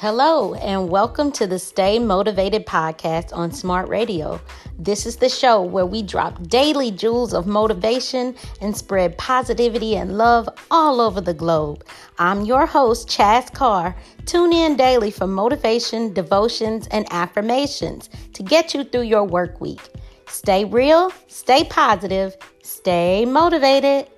Hello, and welcome to the Stay Motivated Podcast on Smart Radio. This is the show where we drop daily jewels of motivation and spread positivity and love all over the globe. I'm your host, Chas Carr. Tune in daily for motivation, devotions, and affirmations to get you through your work week. Stay real, stay positive, stay motivated.